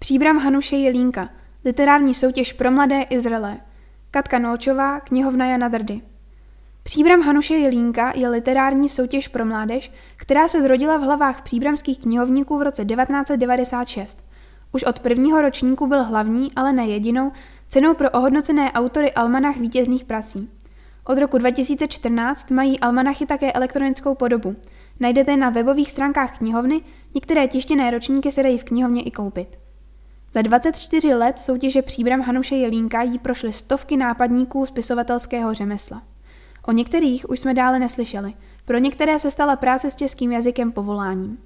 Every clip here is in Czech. Příbram Hanuše Jelínka, literární soutěž pro mladé i zrelé. Katka Nolčová, knihovna Jana Drdy. Příbram Hanuše Jelínka je literární soutěž pro mládež, která se zrodila v hlavách příbramských knihovníků v roce 1996. Už od prvního ročníku byl hlavní, ale ne jedinou, cenou pro ohodnocené autory almanach vítězných prací. Od roku 2014 mají almanachy také elektronickou podobu. Najdete na webových stránkách knihovny, některé tištěné ročníky se dají v knihovně i koupit. Za 24 let soutěže Příbram Hanuše Jelínka jí prošly stovky nápadníků spisovatelského řemesla. O některých už jsme dále neslyšeli, pro některé se stala práce s českým jazykem povoláním.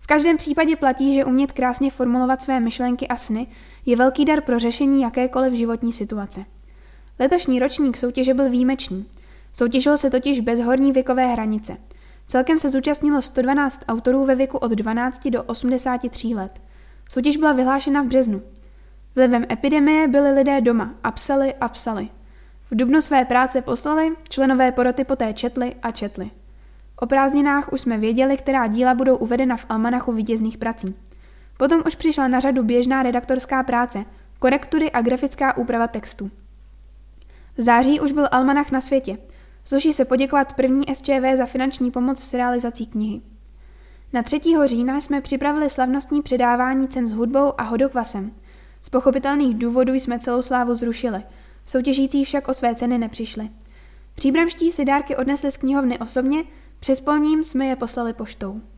V každém případě platí, že umět krásně formulovat své myšlenky a sny je velký dar pro řešení jakékoliv životní situace. Letošní ročník soutěže byl výjimečný. Soutěžilo se totiž bez horní věkové hranice. Celkem se zúčastnilo 112 autorů ve věku od 12 do 83 let. Soutěž byla vyhlášena v březnu. Vlivem epidemie byli lidé doma a psali. V dubnu své práce poslali, členové poroty poté četli. O prázdninách už jsme věděli, která díla budou uvedena v almanachu vítězných prací. Potom už přišla na řadu běžná redaktorská práce, korektury a grafická úprava textu. V září už byl almanach na světě. Sluší se poděkovat první SČV za finanční pomoc s realizací knihy. Na 3. října jsme připravili slavnostní předávání cen s hudbou a hodokvasem. Z pochopitelných důvodů jsme celou slávu zrušili, soutěžící však o své ceny nepřišli. Příbramští si dárky odnesli z knihovny osobně, přes polním jsme je poslali poštou.